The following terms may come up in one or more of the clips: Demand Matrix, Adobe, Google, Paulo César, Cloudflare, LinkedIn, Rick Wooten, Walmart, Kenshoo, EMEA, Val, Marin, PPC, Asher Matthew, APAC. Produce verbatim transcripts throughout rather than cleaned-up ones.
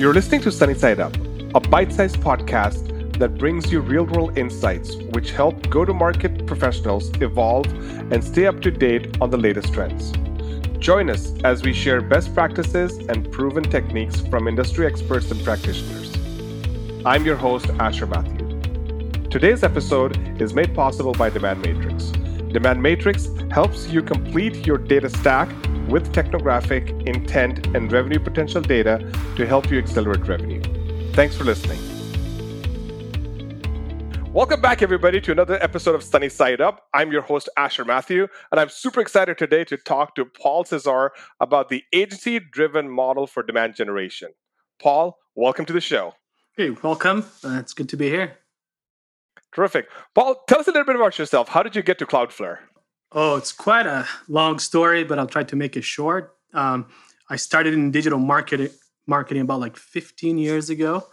You're listening to Sunny Side Up, a bite-sized podcast that brings you real-world insights which help go-to-market professionals evolve and stay up to date on the latest trends. Join us as we share best practices and proven techniques from industry experts and practitioners. I'm your host, Asher Matthew. Today's episode is made possible by Demand Matrix. Demand Matrix helps you complete your data stack with technographic, intent, and revenue potential data to help you accelerate revenue. Thanks for listening. Welcome back, everybody, to another episode of Sunny Side Up. I'm your host, Asher Matthew, and I'm super excited today to talk to Paulo César about the agency-driven model for demand generation. Paul, welcome to the show. Hey, welcome. Uh, it's good to be here. Terrific. Paul, tell us a little bit about yourself. How did you get to Cloudflare? Oh, it's quite a long story, but I'll try to make it short. Um, I started in digital marketing marketing about like fifteen years ago.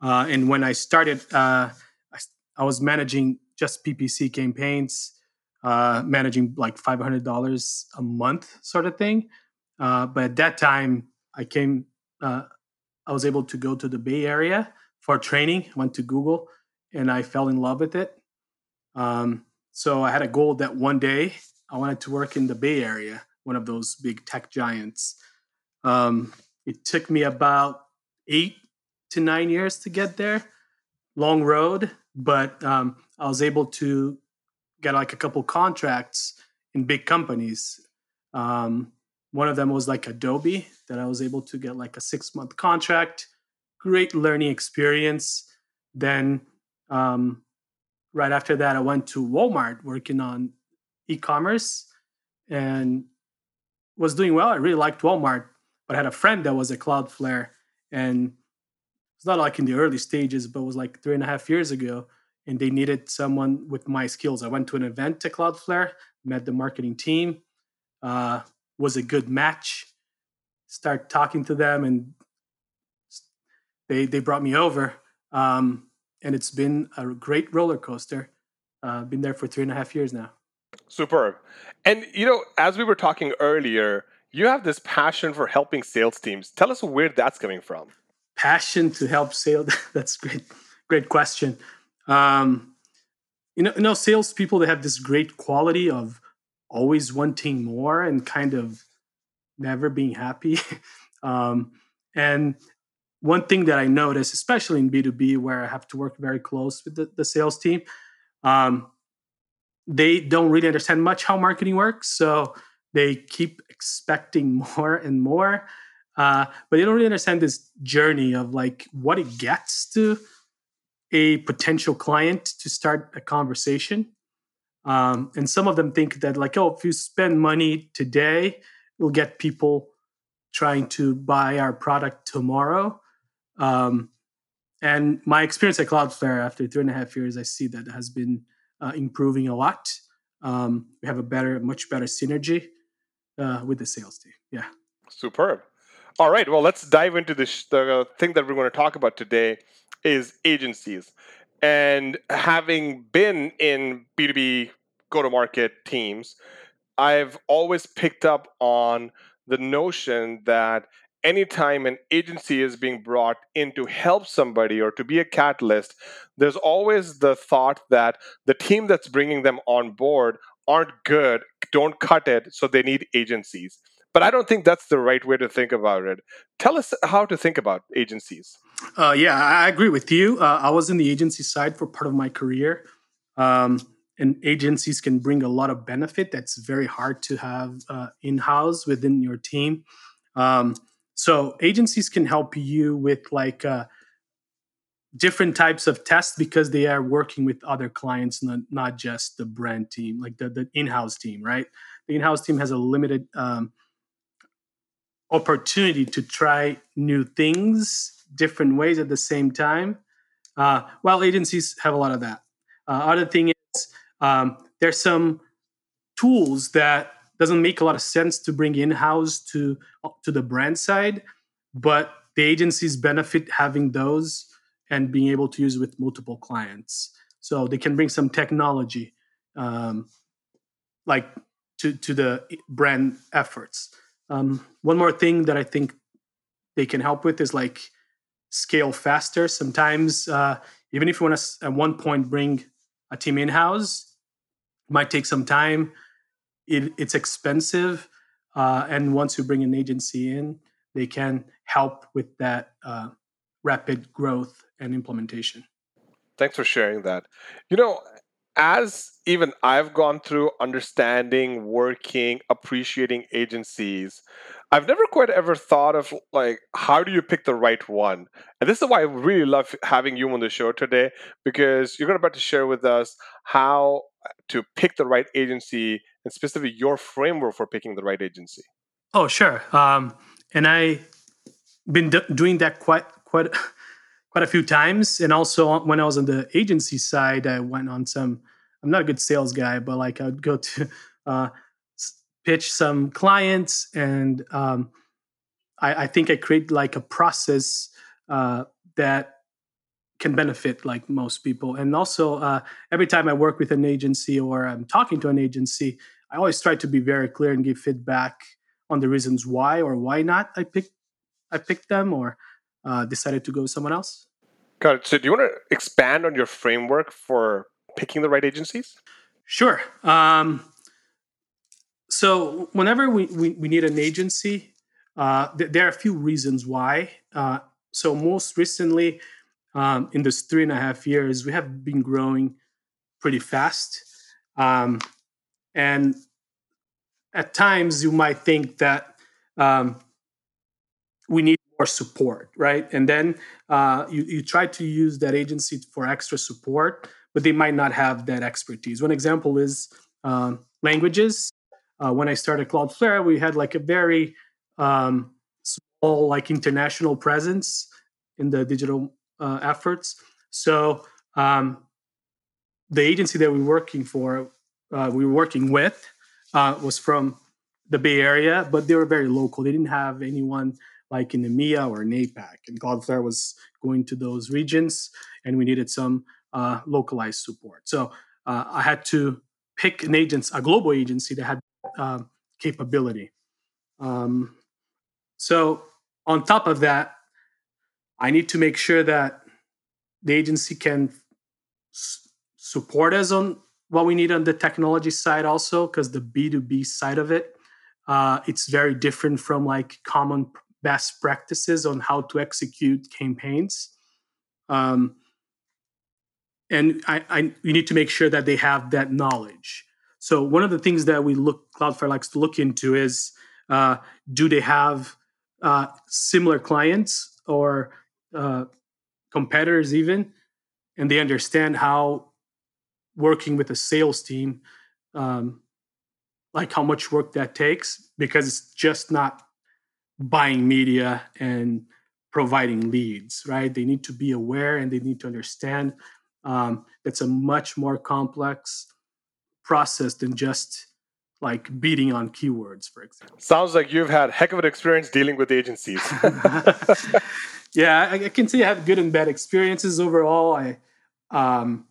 Uh, and when I started, uh, I, I was managing just P P C campaigns, uh, managing like five hundred dollars a month sort of thing. Uh, but at that time, I came, uh, I was able to go to the Bay Area for training. I went to Google and I fell in love with it. Um So I had a goal that one day I wanted to work in the Bay Area, one of those big tech giants. Um, it took me about eight to nine years to get there. Long road, but um, I was able to get like a couple contracts in big companies. Um, one of them was like Adobe, that I was able to get like a six-month contract. Great learning experience. Then... Um, Right after that, I went to Walmart working on e-commerce and was doing well. I really liked Walmart, but I had a friend that was at Cloudflare, and it's not like in the early stages, but it was like three and a half years ago, and they needed someone with my skills. I went to an event at Cloudflare, met the marketing team, uh, was a good match, start talking to them, and they they brought me over. Um, And it's been a great roller coaster. Uh, been there for three and a half years now. Superb. And, you know, as we were talking earlier, you have this passion for helping sales teams. Tell us where that's coming from. Passion to help sales. That's great. Great question. Um, you know, you know, salespeople, they have this great quality of always wanting more and kind of never being happy. um, and... One thing that I noticed, especially in B two B, where I have to work very close with the, the sales team, um, they don't really understand much how marketing works. So they keep expecting more and more. Uh, but they don't really understand this journey of like what it gets to a potential client to start a conversation. Um, and some of them think that like, oh, if you spend money today, we'll get people trying to buy our product tomorrow. Um, and my experience at Cloudflare after three and a half years, I see that has been uh, improving a lot. Um, we have a better, much better synergy uh, with the sales team. Yeah. Superb. All right. Well, let's dive into the, sh- the thing that we're going to talk about today is agencies. And having been in B two B go-to-market teams, I've always picked up on the notion that anytime an agency is being brought in to help somebody or to be a catalyst, there's always the thought that the team that's bringing them on board aren't good, don't cut it, so they need agencies. But I don't think that's the right way to think about it. Tell us how to think about agencies. Uh, yeah, I agree with you. Uh, I was in the agency side for part of my career. Um, And agencies can bring a lot of benefit that's very hard to have uh, in-house within your team. Um, so agencies can help you with like uh, different types of tests because they are working with other clients, not, not just the brand team, like the, the in-house team, right? The in-house team has a limited um, opportunity to try new things, different ways at the same time, uh, while agencies have a lot of that. Uh, other thing is, Um, there's some tools that doesn't make a lot of sense to bring in-house to, to the brand side, but the agencies benefit having those and being able to use with multiple clients. So they can bring some technology um, like to, to the brand efforts. Um, one more thing that I think they can help with is like scale faster. Sometimes, uh, even if you want to at one point bring a team in-house, it might take some time. It, it's expensive. Uh, and once you bring an agency in, they can help with that uh, rapid growth and implementation. Thanks for sharing that. You know, as even I've gone through understanding, working, appreciating agencies, I've never quite ever thought of, like, how do you pick the right one? And this is why I really love having you on the show today, because you're about to share with us how to pick the right agency and specifically your framework for picking the right agency. Oh, sure. Um, and I've been do- doing that quite, quite... quite a few times. And also when I was on the agency side, I went on some, I'm not a good sales guy, but like I would go to uh, pitch some clients. And um, I, I think I create like a process uh, that can benefit like most people. And also uh, every time I work with an agency or I'm talking to an agency, I always try to be very clear and give feedback on the reasons why or why not I picked I picked them or Uh, decided to go with someone else. Got it. So do you want to expand on your framework for picking the right agencies? Sure. Um, so whenever we, we, we need an agency, uh, th- there are a few reasons why. Uh, so most recently, um, in this three and a half years, we have been growing pretty fast. Um, and at times you might think that um, we need more support, right? And then uh, you, you try to use that agency for extra support, but they might not have that expertise. One example is um, languages. Uh, when I started Cloudflare, we had like a very um, small, like international presence in the digital uh, efforts. So um, the agency that we were working for, uh, we were working with, uh, was from the Bay Area, but they were very local. They didn't have anyone like in EMEA or in APAC. And Cloudflare was going to those regions, and we needed some uh, localized support. So uh, I had to pick an agency, a global agency that had uh, capability. Um, so on top of that, I need to make sure that the agency can s- support us on what we need on the technology side also, because the B two B side of it, uh, it's very different from like common best practices on how to execute campaigns. Um, and I, I, we need to make sure that they have that knowledge. So one of the things that we look, Cloudflare likes to look into is, uh, do they have uh, similar clients or uh, competitors even, and they understand how working with a sales team, um, like how much work that takes, because it's just not buying media and providing leads, right? They need to be aware and they need to understand um, it's a much more complex process than just like beating on keywords, for example. Sounds like you've had a heck of an experience dealing with agencies. Yeah, I, I can say I have good and bad experiences overall. I um,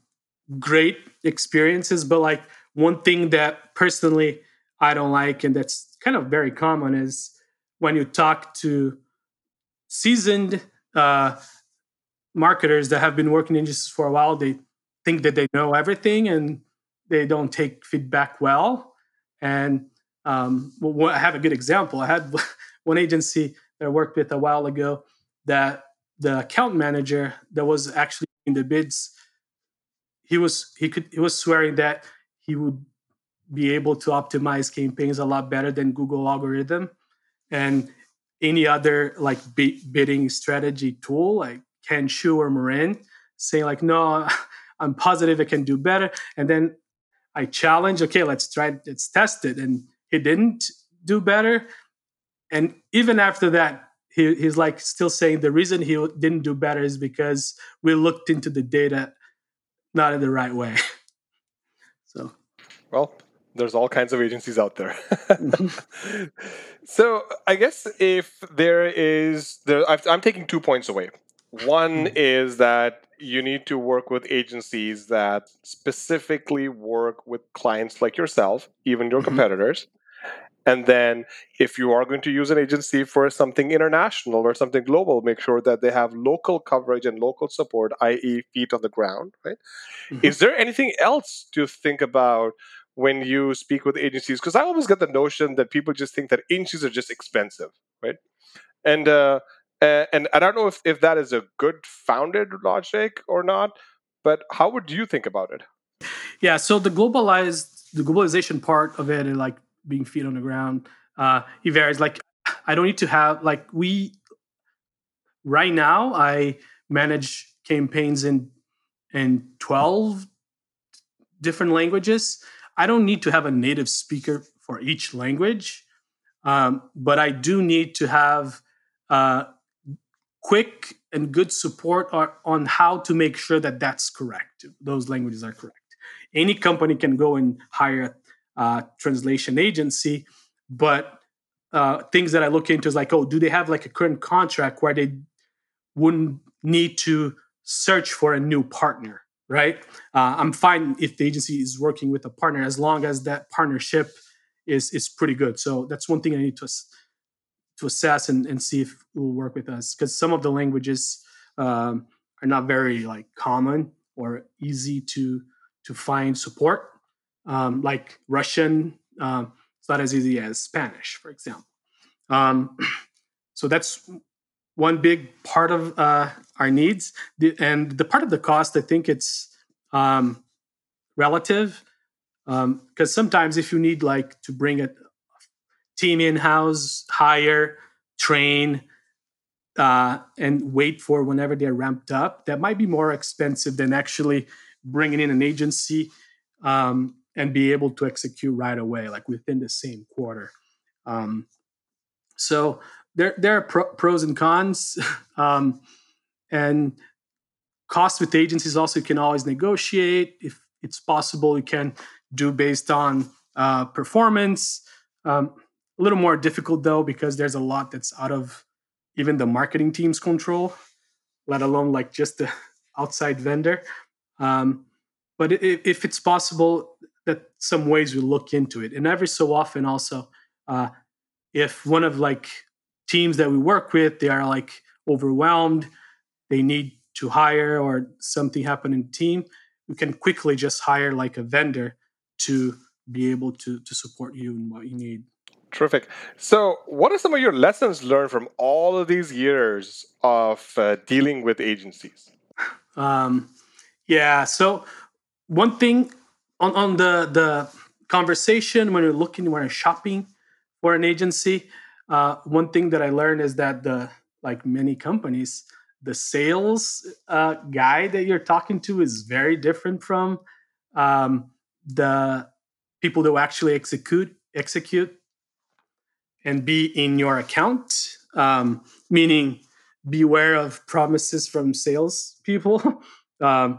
great experiences, but like one thing that personally I don't like, and that's kind of very common, is when you talk to seasoned uh, marketers that have been working in this for a while, they think that they know everything and they don't take feedback well. And um, well, I have a good example. I had one agency that I worked with a while ago that the account manager that was actually in the bids, he was he could he was swearing that he would be able to optimize campaigns a lot better than Google algorithm and any other like bidding strategy tool like Kenshoo or Marin, saying like, no, I'm positive I can do better. And then I challenge, okay, let's try, let's test it. And he didn't do better. And even after that, he, he's like still saying the reason he didn't do better is because we looked into the data not in the right way. So, well, there's all kinds of agencies out there. So I guess if there is, there, I've, I'm taking two points away. One is that you need to work with agencies that specifically work with clients like yourself, even your competitors. And then if you are going to use an agency for something international or something global, make sure that they have local coverage and local support, that is feet on the ground, right? Mm-hmm. Is there anything else to think about when you speak with agencies? Because I always get the notion that people just think that agencies are just expensive, right? And uh, and I don't know if, if that is a good founded logic or not, but how would you think about it? Yeah, so the globalized, the globalization part of it, and like being feet on the ground, uh, it varies. Like, I don't need to have, like, we, right now, I manage campaigns in in twelve different languages. I don't need to have a native speaker for each language, um, but I do need to have uh, quick and good support are, on how to make sure that that's correct, those languages are correct. Any company can go and hire Uh, translation agency, but uh, things that I look into is like, oh, do they have like a current contract where they wouldn't need to search for a new partner, right? Uh, I'm fine if the agency is working with a partner as long as that partnership is is pretty good. So that's one thing I need to to assess and, and see if it will work with us, because some of the languages um, are not very like common or easy to to find support. Um, like Russian, um, it's not as easy as Spanish, for example. Um, so that's one big part of uh, our needs. The, and the part of the cost, I think it's um, relative, because um, sometimes if you need like to bring a team in-house, hire, train, uh, and wait for whenever they're ramped up, that might be more expensive than actually bringing in an agency Um, and be able to execute right away, like within the same quarter. Um, so there, there are pro- pros and cons, um, and costs with agencies also you can always negotiate. If it's possible, you can do based on uh, performance. Um, a little more difficult though, because there's a lot that's out of even the marketing team's control, let alone like just the outside vendor. Um, But if it's possible, that some ways we look into it. And every so often also, uh, if one of like teams that we work with, they are like overwhelmed, they need to hire or something happened in the team, we can quickly just hire like a vendor to be able to, to support you in what you need. Terrific. So what are some of your lessons learned from all of these years of uh, dealing with agencies? Um, yeah, so... One thing on, on the, the conversation when you're looking, when you're shopping for an agency, uh, one thing that I learned is that the like many companies, the sales uh, guy that you're talking to is very different from um, the people that will actually execute execute and be in your account. Um, meaning, beware of promises from sales people. um,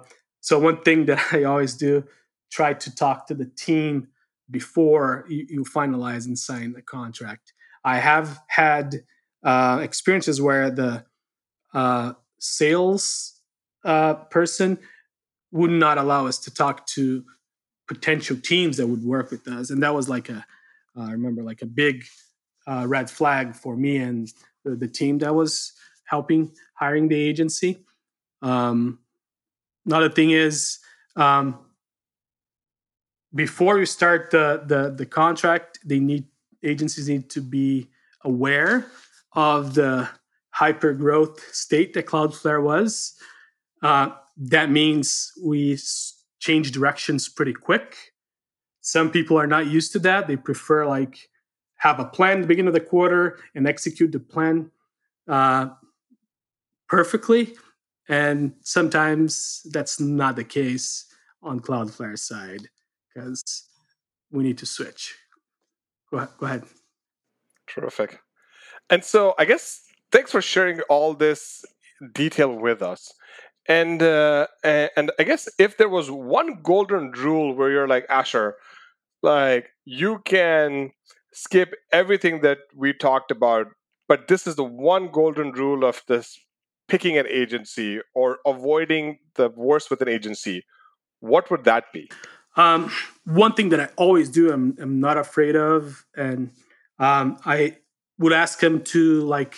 So one thing that I always do, try to talk to the team before you, you finalize and sign the contract. I have had uh, experiences where the uh, sales uh, person would not allow us to talk to potential teams that would work with us. And that was like a, uh, I remember like a big uh, red flag for me and the, the team that was helping hiring the agency. Um, Another thing is, um, before you start the, the the contract, they need agencies need to be aware of the hyper growth state that Cloudflare was. Uh, that means we change directions pretty quick. Some people are not used to that; they prefer like have a plan at the beginning of the quarter and execute the plan uh, perfectly. And sometimes that's not the case on Cloudflare's side because we need to switch. Go ahead. Go ahead. Terrific. And so I guess thanks for sharing all this detail with us. And uh, and I guess if there was one golden rule where you're like, Asher, like you can skip everything that we talked about, but this is the one golden rule of this picking an agency or avoiding the worst with an agency, what would that be? Um, one thing that I always do, I'm, I'm not afraid of, and Um, I would ask him to like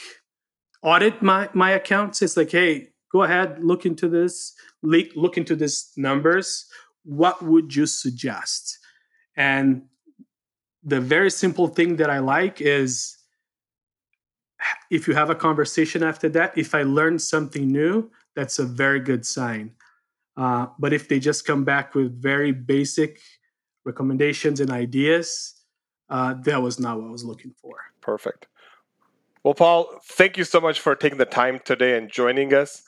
audit my, my accounts. It's like, hey, go ahead, look into this, look into these numbers. What would you suggest? And the very simple thing that I like is if you have a conversation after that, if I learn something new, that's a very good sign. Uh, but if they just come back with very basic recommendations and ideas, uh, that was not what I was looking for. Perfect. Well, Paul, thank you so much for taking the time today and joining us.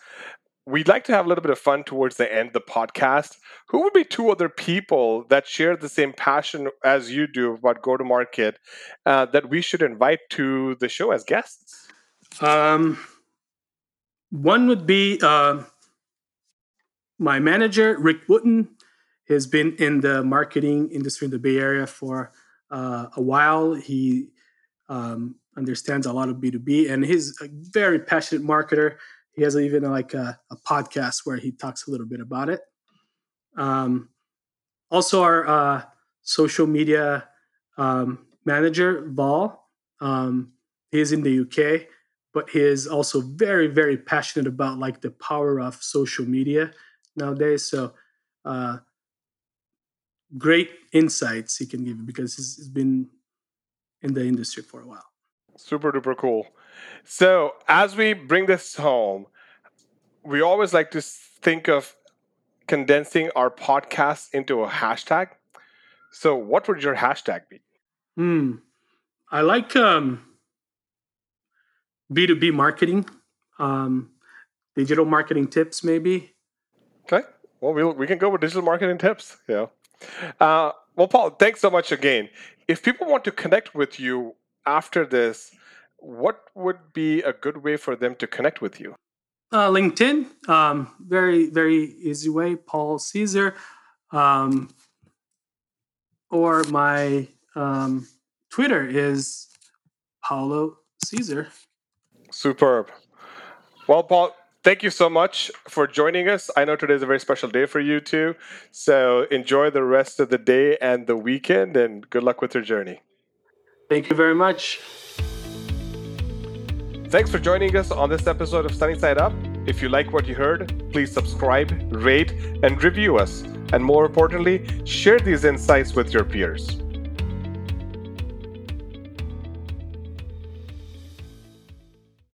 We'd like to have a little bit of fun towards the end of the podcast. Who would be two other people that share the same passion as you do about go-to-market uh, that we should invite to the show as guests? Um, one would be uh, my manager, Rick Wooten. He's been in the marketing industry in the Bay Area for uh, a while. He um, understands a lot of B two B, and he's a very passionate marketer. He has even like a, a podcast where he talks a little bit about it. Um, also, our uh, social media um, manager, Val, um, he's in the U K, but he is also very, very passionate about like the power of social media nowadays. So uh, great insights he can give because he's, he's been in the industry for a while. Super duper cool. So as we bring this home, we always like to think of condensing our podcast into a hashtag. So what would your hashtag be? Hmm. I like um, B two B marketing, um, digital marketing tips maybe. Okay. Well, we, we can go with digital marketing tips. Yeah. Uh, well, Paul, thanks so much again. If people want to connect with you after this, what would be a good way for them to connect with you? Uh, LinkedIn, um, very, very easy way, Paulo César, um, or my um, Twitter is Paulo César. Superb. Well, Paul, thank you so much for joining us. I know today's a very special day for you too, so enjoy the rest of the day and the weekend, and good luck with your journey. Thank you very much. Thanks for joining us on this episode of Sunny Side Up. If you like what you heard, please subscribe, rate, and review us. And more importantly, share these insights with your peers.